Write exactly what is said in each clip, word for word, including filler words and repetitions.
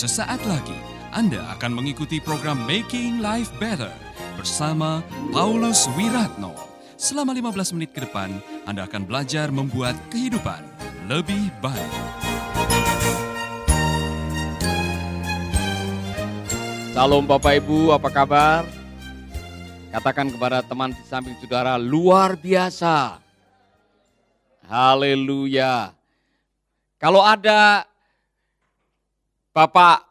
Sesaat lagi Anda akan mengikuti program Making Life Better bersama Paulus Wiratno. Selama lima belas menit ke depan, Anda akan belajar membuat kehidupan lebih baik. Salam Bapak Ibu, apa kabar? Katakan kepada teman di samping saudara, luar biasa. Haleluya. Kalau ada Bapak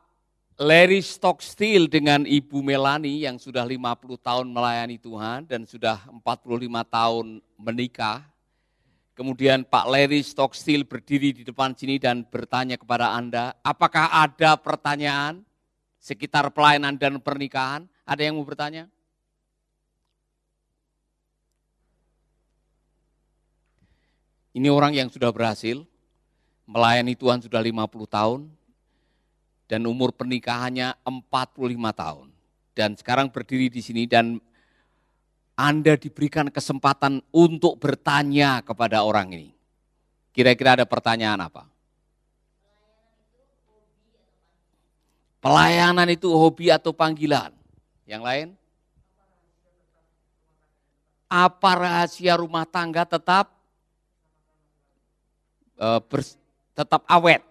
Larry Stockstill dengan Ibu Melanie yang sudah lima puluh tahun melayani Tuhan dan sudah empat puluh lima tahun menikah. Kemudian Pak Larry Stockstill berdiri di depan sini dan bertanya kepada Anda, apakah ada pertanyaan sekitar pelayanan dan pernikahan? Ada yang mau bertanya? Ini orang yang sudah berhasil melayani Tuhan sudah lima puluh tahun. Dan umur pernikahannya empat puluh lima tahun. Dan sekarang berdiri di sini dan Anda diberikan kesempatan untuk bertanya kepada orang ini. Kira-kira ada pertanyaan apa? Pelayanan itu hobi atau panggilan? Yang lain? Apa rahasia rumah tangga tetap uh, bers- tetap awet?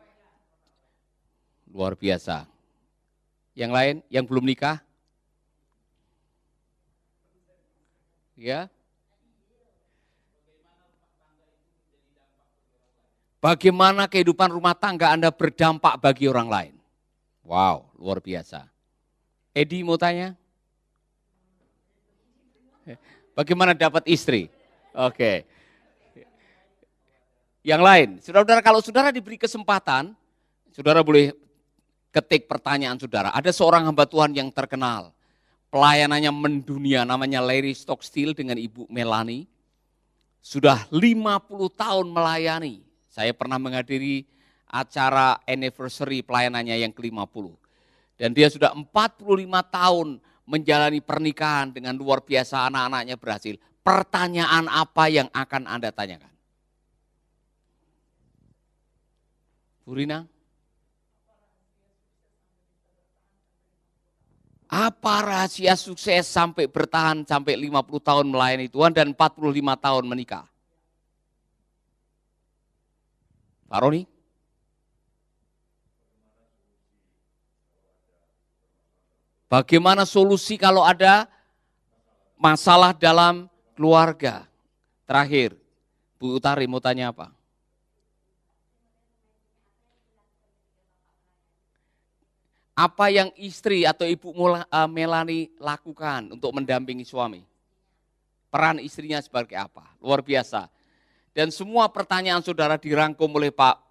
Luar biasa. Yang lain, yang belum nikah? Ya. Bagaimana kehidupan rumah tangga Anda berdampak bagi orang lain? Wow, luar biasa. Edi mau tanya? Bagaimana dapat istri? Oke. Yang lain, saudara-saudara, kalau saudara diberi kesempatan, saudara boleh ketik pertanyaan saudara. Ada seorang hamba Tuhan yang terkenal, pelayanannya mendunia, namanya Larry Stockstill dengan Ibu Melanie. Sudah lima puluh tahun melayani. Saya pernah menghadiri acara anniversary pelayanannya yang kelima puluh. Dan dia sudah empat puluh lima tahun menjalani pernikahan dengan luar biasa, anak-anaknya berhasil. Pertanyaan apa yang akan Anda tanyakan? Burina? Apa rahasia sukses sampai bertahan sampai lima puluh tahun melayani Tuhan dan empat puluh lima tahun menikah? Pak Roni? Bagaimana solusi kalau ada masalah dalam keluarga? Terakhir, Bu Utari mau tanya apa? Apa yang istri atau Ibu Melanie lakukan untuk mendampingi suami? Peran istrinya sebagai apa? Luar biasa. Dan semua pertanyaan saudara dirangkum oleh Pak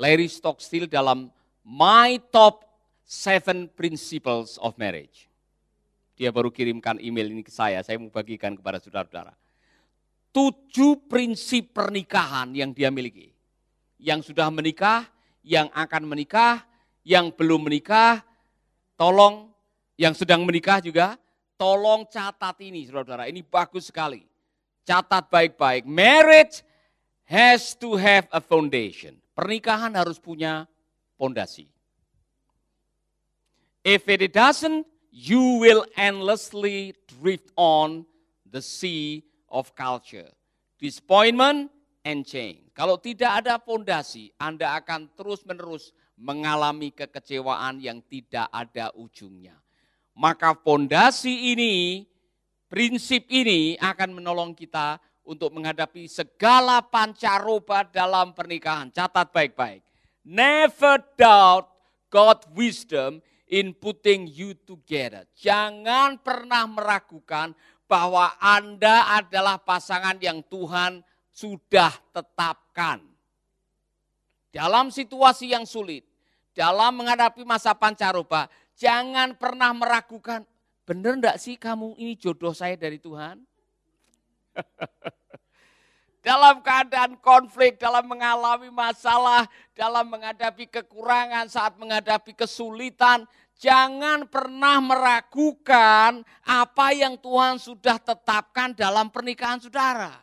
Larry Stockstill dalam My Top Seven Principles of Marriage. Dia baru kirimkan email ini ke saya, saya mau bagikan kepada saudara-saudara. Tujuh prinsip pernikahan yang dia miliki. Yang sudah menikah, yang akan menikah, yang belum menikah, tolong, yang sedang menikah juga, tolong catat ini, saudara-saudara. Ini bagus sekali. Catat baik-baik. Marriage has to have a foundation. Pernikahan harus punya pondasi. If it doesn't, you will endlessly drift on the sea of culture, disappointment, and change. Kalau tidak ada pondasi, Anda akan terus-menerus mengalami kekecewaan yang tidak ada ujungnya. Maka fondasi ini, prinsip ini akan menolong kita untuk menghadapi segala pancaroba dalam pernikahan. Catat baik-baik. Never doubt God's wisdom in putting you together. Jangan pernah meragukan bahwa Anda adalah pasangan yang Tuhan sudah tetapkan. Dalam situasi yang sulit, dalam menghadapi masa pancaroba, jangan pernah meragukan, benar enggak sih kamu ini jodoh saya dari Tuhan? Dalam keadaan konflik, dalam mengalami masalah, dalam menghadapi kekurangan, saat menghadapi kesulitan, jangan pernah meragukan apa yang Tuhan sudah tetapkan dalam pernikahan saudara.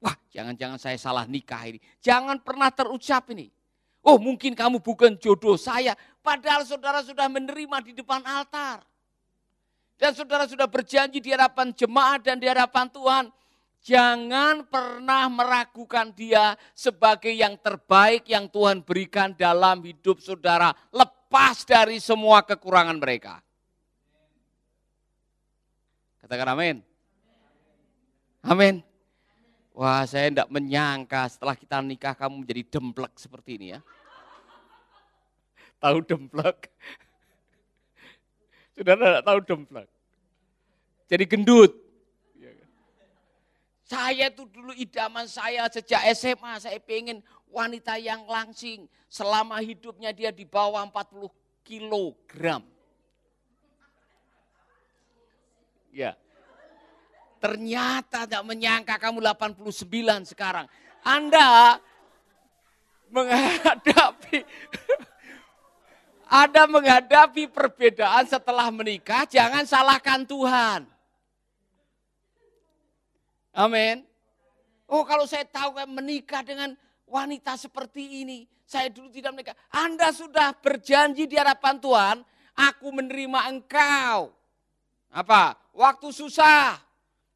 Wah, jangan-jangan saya salah nikah ini. Jangan pernah terucap ini. Oh, mungkin kamu bukan jodoh saya. Padahal saudara sudah menerima di depan altar. Dan saudara sudah berjanji di hadapan jemaat dan di hadapan Tuhan. Jangan pernah meragukan dia sebagai yang terbaik yang Tuhan berikan dalam hidup saudara. Lepas dari semua kekurangan mereka. Katakan amin. Amin. Wah, saya enggak menyangka setelah kita nikah kamu menjadi demplek seperti ini ya. Tahu demplek? Saudara enggak tahu demplek. Jadi gendut. Saya itu dulu idaman saya sejak S M A, saya pengen wanita yang langsing. Selama hidupnya dia di bawah empat puluh kilogram. Ya. Ternyata tidak menyangka kamu delapan puluh sembilan sekarang. Anda menghadapi Anda menghadapi perbedaan setelah menikah, jangan salahkan Tuhan. Amin. Oh, kalau saya tahu saya menikah dengan wanita seperti ini, saya dulu tidak menikah. Anda sudah berjanji di hadapan Tuhan, aku menerima engkau. Apa? Waktu susah,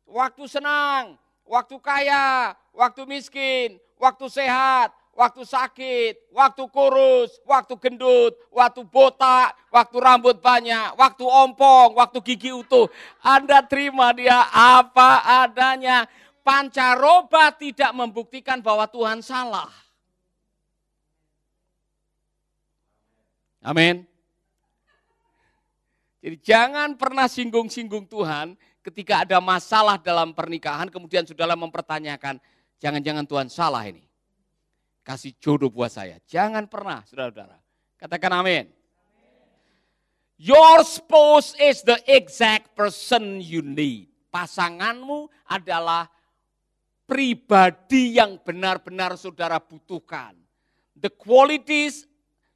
waktu senang, waktu kaya, waktu miskin, waktu sehat, waktu sakit, waktu kurus, waktu gendut, waktu botak, waktu rambut banyak, waktu ompong, waktu gigi utuh. Anda terima dia apa adanya. Pancaroba tidak membuktikan bahwa Tuhan salah. Amin. Jadi jangan pernah singgung-singgung Tuhan ketika ada masalah dalam pernikahan, kemudian saudara mempertanyakan, jangan-jangan Tuhan salah ini. Kasih jodoh buat saya. Jangan pernah, saudara-saudara. Katakan amin. Your spouse is the exact person you need. Pasanganmu adalah pribadi yang benar-benar saudara butuhkan. The qualities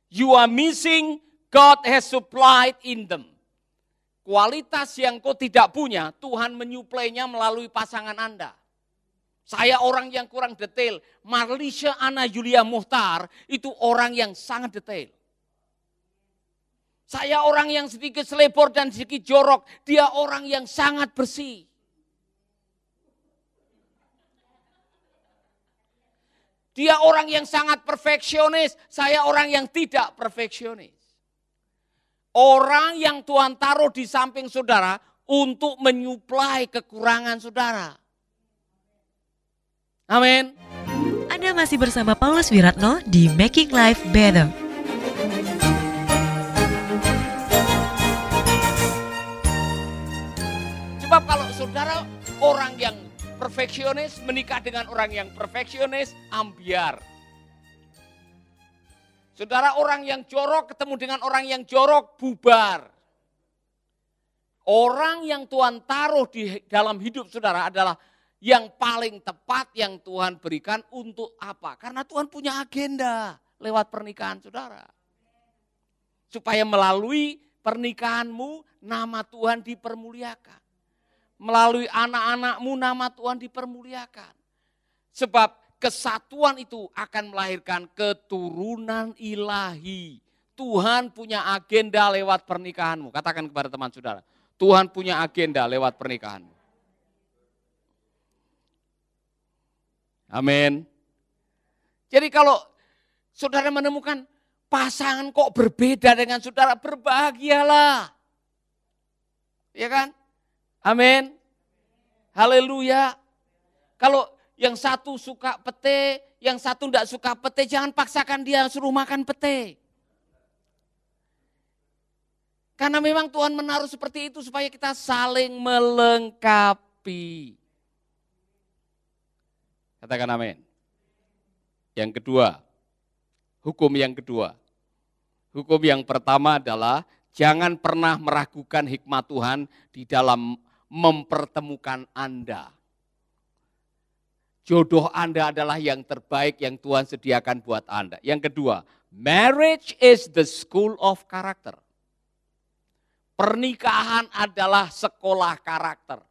you are missing, God has supplied in them. Kualitas yang kau tidak punya, Tuhan menyuplainya melalui pasangan Anda. Saya orang yang kurang detail, Marlisha Ana Julia Muhtar itu orang yang sangat detail. Saya orang yang sedikit selebor dan sedikit jorok, dia orang yang sangat bersih. Dia orang yang sangat perfeksionis, saya orang yang tidak perfeksionis. Orang yang Tuhan taruh di samping saudara untuk menyuplai kekurangan saudara. Amin. Anda masih bersama Paulus Wiratno di Making Life Better. Coba kalau saudara orang yang perfeksionis menikah dengan orang yang perfeksionis, ambiar. Saudara orang yang jorok ketemu dengan orang yang jorok, bubar. Orang yang Tuhan taruh di dalam hidup saudara adalah yang paling tepat yang Tuhan berikan untuk apa? Karena Tuhan punya agenda lewat pernikahan saudara. Supaya melalui pernikahanmu nama Tuhan dipermuliakan. Melalui anak-anakmu nama Tuhan dipermuliakan. Sebab kesatuan itu akan melahirkan keturunan ilahi. Tuhan punya agenda lewat pernikahanmu. Katakan kepada teman saudara, Tuhan punya agenda lewat pernikahanmu. Amin. Jadi kalau saudara menemukan pasangan kok berbeda dengan saudara, berbahagialah. Ya kan? Amin. Haleluya. Kalau yang satu suka pete, yang satu enggak suka pete, jangan paksakan dia suruh makan pete. Karena memang Tuhan menaruh seperti itu supaya kita saling melengkapi. Katakan amin. Yang kedua, hukum yang kedua. Hukum yang pertama adalah jangan pernah meragukan hikmat Tuhan di dalam mempertemukan Anda. Jodoh Anda adalah yang terbaik yang Tuhan sediakan buat Anda. Yang kedua, marriage is the school of character. Pernikahan adalah sekolah karakter.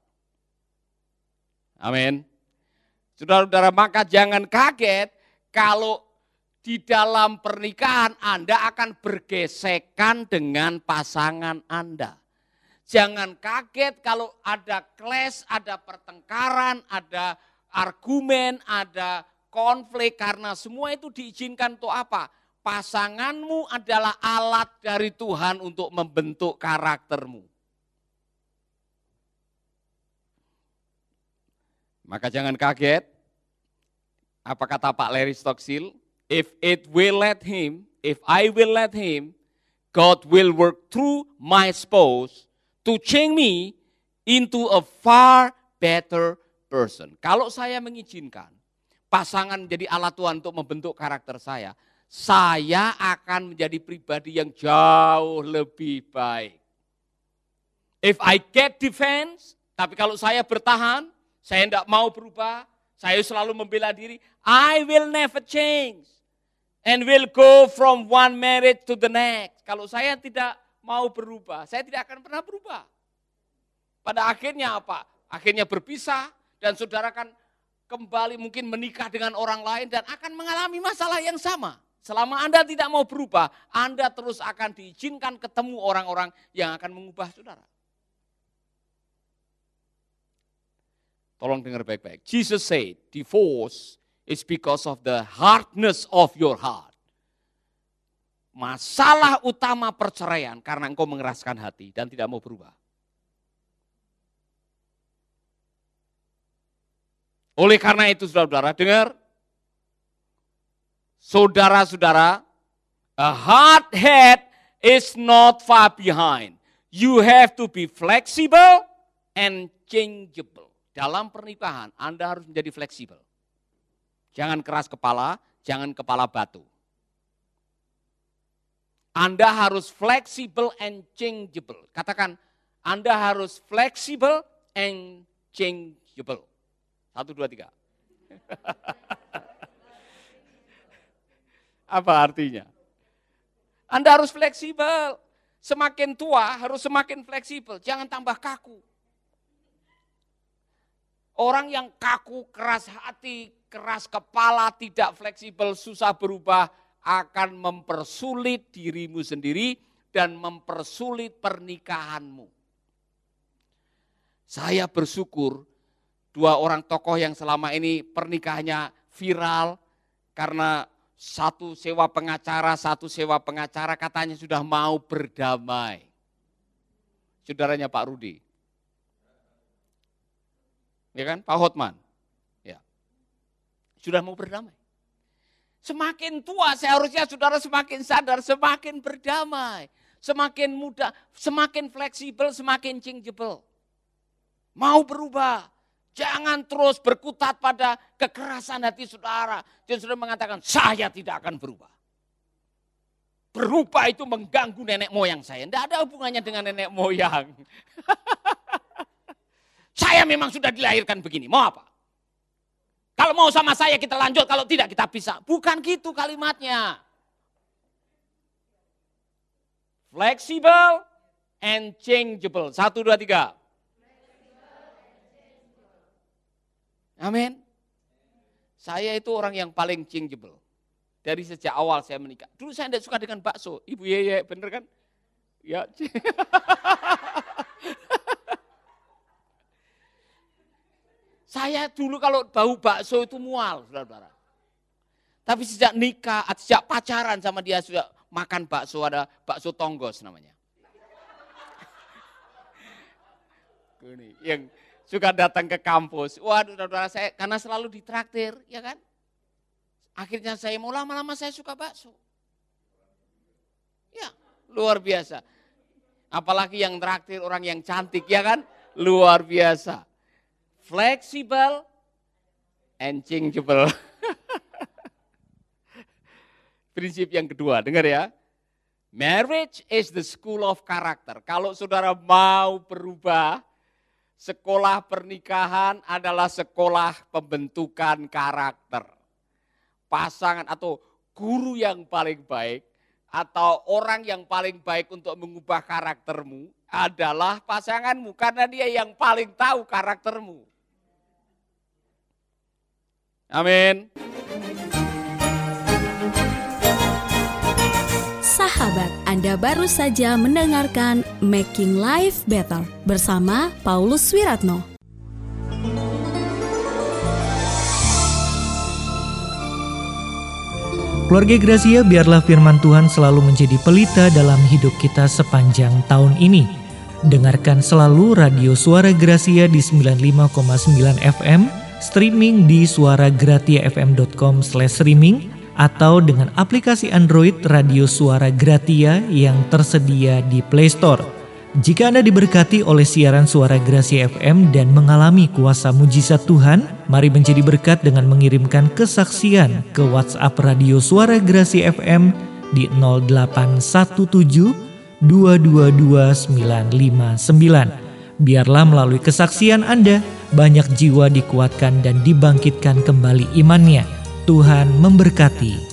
Amin. Saudara-saudara, maka jangan kaget kalau di dalam pernikahan Anda akan bergesekan dengan pasangan Anda. Jangan kaget kalau ada clash, ada pertengkaran, ada argumen, ada konflik, karena semua itu diizinkan untuk apa? Pasanganmu adalah alat dari Tuhan untuk membentuk karaktermu. Maka jangan kaget, apa kata Pak Larry Stockstill? If it will let him, if I will let him, God will work through my spouse to change me into a far better person. Kalau saya mengizinkan pasangan menjadi alat Tuhan untuk membentuk karakter saya, saya akan menjadi pribadi yang jauh lebih baik. If I get defense, tapi kalau saya bertahan, saya tidak mau berubah, saya selalu membela diri, I will never change and will go from one marriage to the next. Kalau saya tidak mau berubah, saya tidak akan pernah berubah. Pada akhirnya apa? Akhirnya berpisah dan saudara akan kembali mungkin menikah dengan orang lain dan akan mengalami masalah yang sama. Selama Anda tidak mau berubah, Anda terus akan diizinkan ketemu orang-orang yang akan mengubah saudara. Tolong dengar baik-baik. Jesus said, divorce is because of the hardness of your heart. Masalah utama perceraian karena engkau mengeraskan hati dan tidak mau berubah. Oleh karena itu saudara-saudara, dengar. Saudara-saudara, a hard head is not far behind. You have to be flexible and changeable. Dalam pernikahan Anda harus menjadi fleksibel. Jangan keras kepala, jangan kepala batu. Anda harus fleksibel and changeable. Katakan, Anda harus fleksibel and changeable. Satu, dua, tiga. Apa artinya? Anda harus fleksibel. Semakin tua harus semakin fleksibel, jangan tambah kaku. Orang yang kaku, keras hati, keras kepala, tidak fleksibel, susah berubah, akan mempersulit dirimu sendiri dan mempersulit pernikahanmu. Saya bersyukur dua orang tokoh yang selama ini pernikahannya viral karena satu sewa pengacara, satu sewa pengacara katanya sudah mau berdamai. Saudaranya Pak Rudi. Ya kan, Pak Hotman, ya sudah mau berdamai. Semakin tua seharusnya saudara semakin sadar, semakin berdamai, semakin muda, semakin fleksibel, semakin changeable. Mau berubah, jangan terus berkutat pada kekerasan hati saudara. Dan saudara mengatakan, saya tidak akan berubah. Berubah itu mengganggu nenek moyang saya, tidak ada hubungannya dengan nenek moyang. Saya memang sudah dilahirkan begini, mau apa? Kalau mau sama saya kita lanjut, kalau tidak kita pisah. Bukan gitu kalimatnya. Flexible and changeable. Satu, dua, tiga. Amin. Saya itu orang yang paling changeable. Dari sejak awal saya menikah. Dulu saya tidak suka dengan bakso. Ibu Yeye, bener kan? Ya. Saya dulu kalau bau bakso itu mual, saudara-saudara. Tapi sejak nikah, sejak pacaran sama dia sudah makan bakso, ada bakso tonggos namanya. Yang suka datang ke kampus. Waduh, saudara-saudara saya karena selalu ditraktir, ya kan? Akhirnya saya mau lama-lama saya suka bakso. Ya, luar biasa. Apalagi yang traktir orang yang cantik, ya kan? Luar biasa. Flexible and changeable. Prinsip yang kedua, dengar ya. Marriage is the school of character. Kalau saudara mau berubah, sekolah pernikahan adalah sekolah pembentukan karakter. Pasangan atau guru yang paling baik atau orang yang paling baik untuk mengubah karaktermu adalah pasanganmu karena dia yang paling tahu karaktermu. Amin. Sahabat, Anda baru saja mendengarkan Making Life Better bersama Paulus Wiratno. Keluarga Gracia, biarlah firman Tuhan selalu menjadi pelita dalam hidup kita sepanjang tahun ini. Dengarkan selalu Radio Suara Gracia di sembilan puluh lima koma sembilan F M, streaming di suara gratia f m dot com slash streaming, atau dengan aplikasi Android Radio Suara Gratia yang tersedia di Play Store. Jika Anda diberkati oleh siaran Suara Gratia F M dan mengalami kuasa mujizat Tuhan, mari menjadi berkat dengan mengirimkan kesaksian ke WhatsApp Radio Suara Gratia F M di nol delapan satu tujuh dua dua dua sembilan lima sembilan. Biarlah melalui kesaksian Anda, banyak jiwa dikuatkan dan dibangkitkan kembali imannya. Tuhan memberkati.